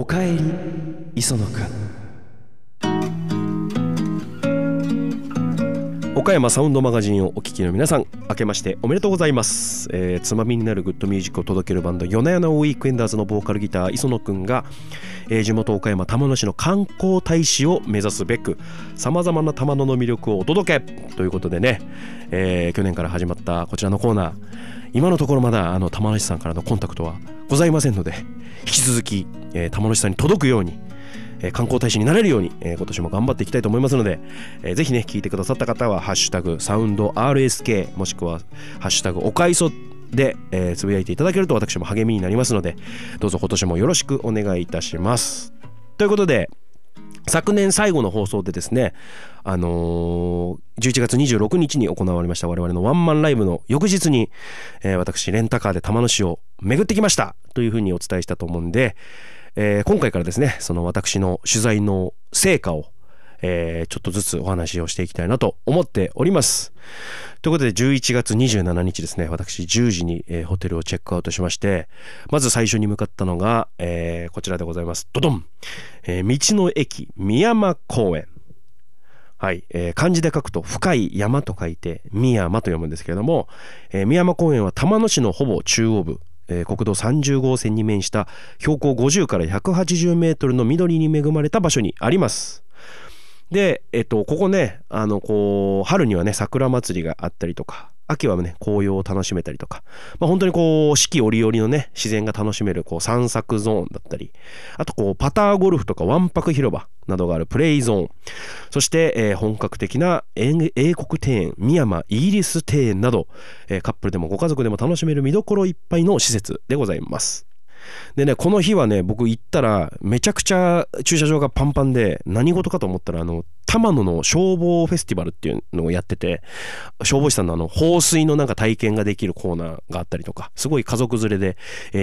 おかえり磯野君。岡山サウンドマガジンをお聞きの皆さん、明けましておめでとうございます、つまみになるグッドミュージックを届けるバンドヨナヨナウィークエンダーズのボーカルギター磯野君が、地元岡山玉野市の観光大使を目指すべくさまざまな玉野の魅力をお届けということでね、去年から始まったこちらのコーナー、今のところまだ玉野市さんからのコンタクトはございませんので、引き続き、玉野市さんに届くように、観光大使になれるように、今年も頑張っていきたいと思いますので、ぜひね、聞いてくださった方はハッシュタグサウンド RSK もしくはハッシュタグおかいそで、つぶやいていただけると私も励みになりますので、どうぞ今年もよろしくお願いいたします。ということで、昨年最後の放送でですね、11月26日に行われました我々のワンマンライブの翌日に、私レンタカーで玉野市を巡ってきましたというふうにお伝えしたと思うんで、今回からですね、その私の取材の成果を、ちょっとずつお話をしていきたいなと思っております。ということで、11月27日ですね、私10時に、ホテルをチェックアウトしまして、まず最初に向かったのが、こちらでございます。ドドン、道の駅美山公園。はい、漢字で書くと深い山と書いて美山と読むんですけれども、美山公園は玉野市のほぼ中央部、国道30号線に面した標高50から180メートルの緑に恵まれた場所にあります。で、ここね、こう春にはね、桜祭りがあったりとか、秋はね、紅葉を楽しめたりとか、本当にこう四季折々のね、自然が楽しめるこう散策ゾーンだったり、あとこうパターゴルフとかわんぱく広場などがあるプレイゾーン、そして、本格的な英国庭園、美山イギリス庭園など、カップルでもご家族でも楽しめる見どころいっぱいの施設でございます。でね、この日はね、僕行ったらめちゃくちゃ駐車場がパンパンで、何事かと思ったら、玉野の消防フェスティバルっていうのをやってて、消防士さんの放水のなんか体験ができるコーナーがあったりとか、すごい家族連れで、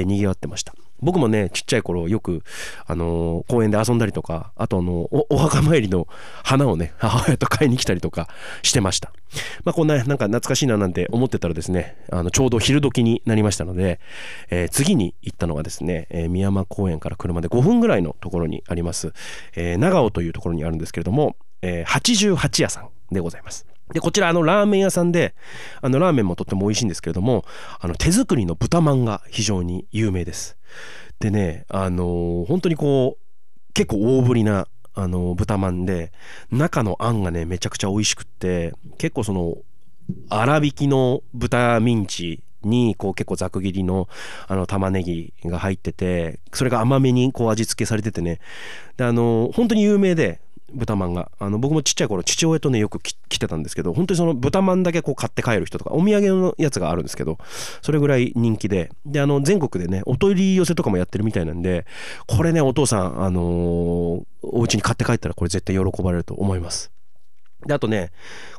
にぎわってました。僕もね、ちっちゃい頃よく、公園で遊んだりとか、あとお墓参りの花をね、母親と買いに来たりとかしてました。こんな、なんか懐かしいななんて思ってたらですね、ちょうど昼時になりましたので、次に行ったのがですね、美山公園から車で5分ぐらいのところにあります、長尾というところにあるんですけれども、88屋さんでございます。で、こちらラーメン屋さんで、ラーメンもとっても美味しいんですけれども、手作りの豚まんが非常に有名です。でね、本当にこう結構大ぶりな豚まんで、中のあんがねめちゃくちゃ美味しくって、結構その粗挽きの豚ミンチにこう結構ざく切りの玉ねぎが入ってて、それが甘めにこう味付けされててね、で本当に有名で、豚まんが僕もちっちゃい頃父親とねよく来てたんですけど、本当にその豚まんだけこう買って帰る人とか、お土産のやつがあるんですけど、それぐらい人気で、で全国でねお取り寄せとかもやってるみたいなんで、これねお父さんお家に買って帰ったらこれ絶対喜ばれると思います。で、あとね、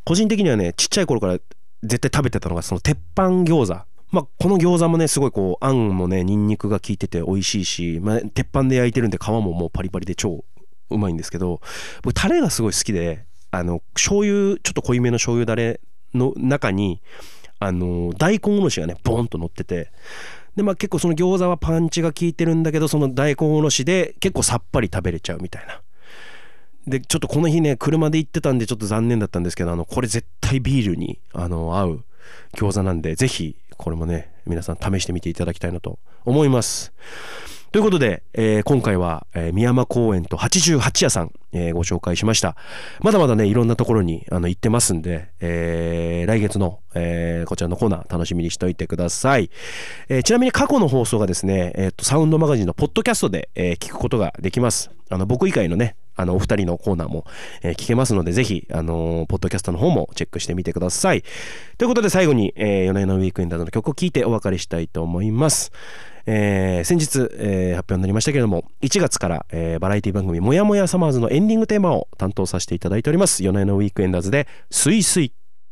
個人的にはねちっちゃい頃から絶対食べてたのがその鉄板餃子。この餃子もねすごいこうあんもねニンニクが効いてて美味しいし、鉄板で焼いてるんで皮ももうパリパリで超うまいんですけど、僕タレがすごい好きで、醤油ちょっと濃いめの醤油だれの中に大根おろしがねボーンと乗ってて、で結構その餃子はパンチが効いてるんだけど、その大根おろしで結構さっぱり食べれちゃうみたいな。でちょっとこの日ね車で行ってたんでちょっと残念だったんですけど、これ絶対ビールに合う餃子なんで、ぜひこれもね皆さん試してみていただきたいなと思います。ということで、今回は、美山公園と88屋さん、ご紹介しました。まだまだねいろんなところに行ってますんで、来月の、こちらのコーナー楽しみにしておいてください。ちなみに過去の放送がですね、サウンドマガジンのポッドキャストで、聞くことができます。僕以外のねお二人のコーナーも、聞けますので、ぜひポッドキャストの方もチェックしてみてください。ということで、最後にヨナヨナウィークエンダーズの曲を聴いてお別れしたいと思います。先日、発表になりましたけれども、1月から、バラエティ番組もやもやサマーズのエンディングテーマを担当させていただいております。ヨナヨナウィークエンダーズでスイスイ。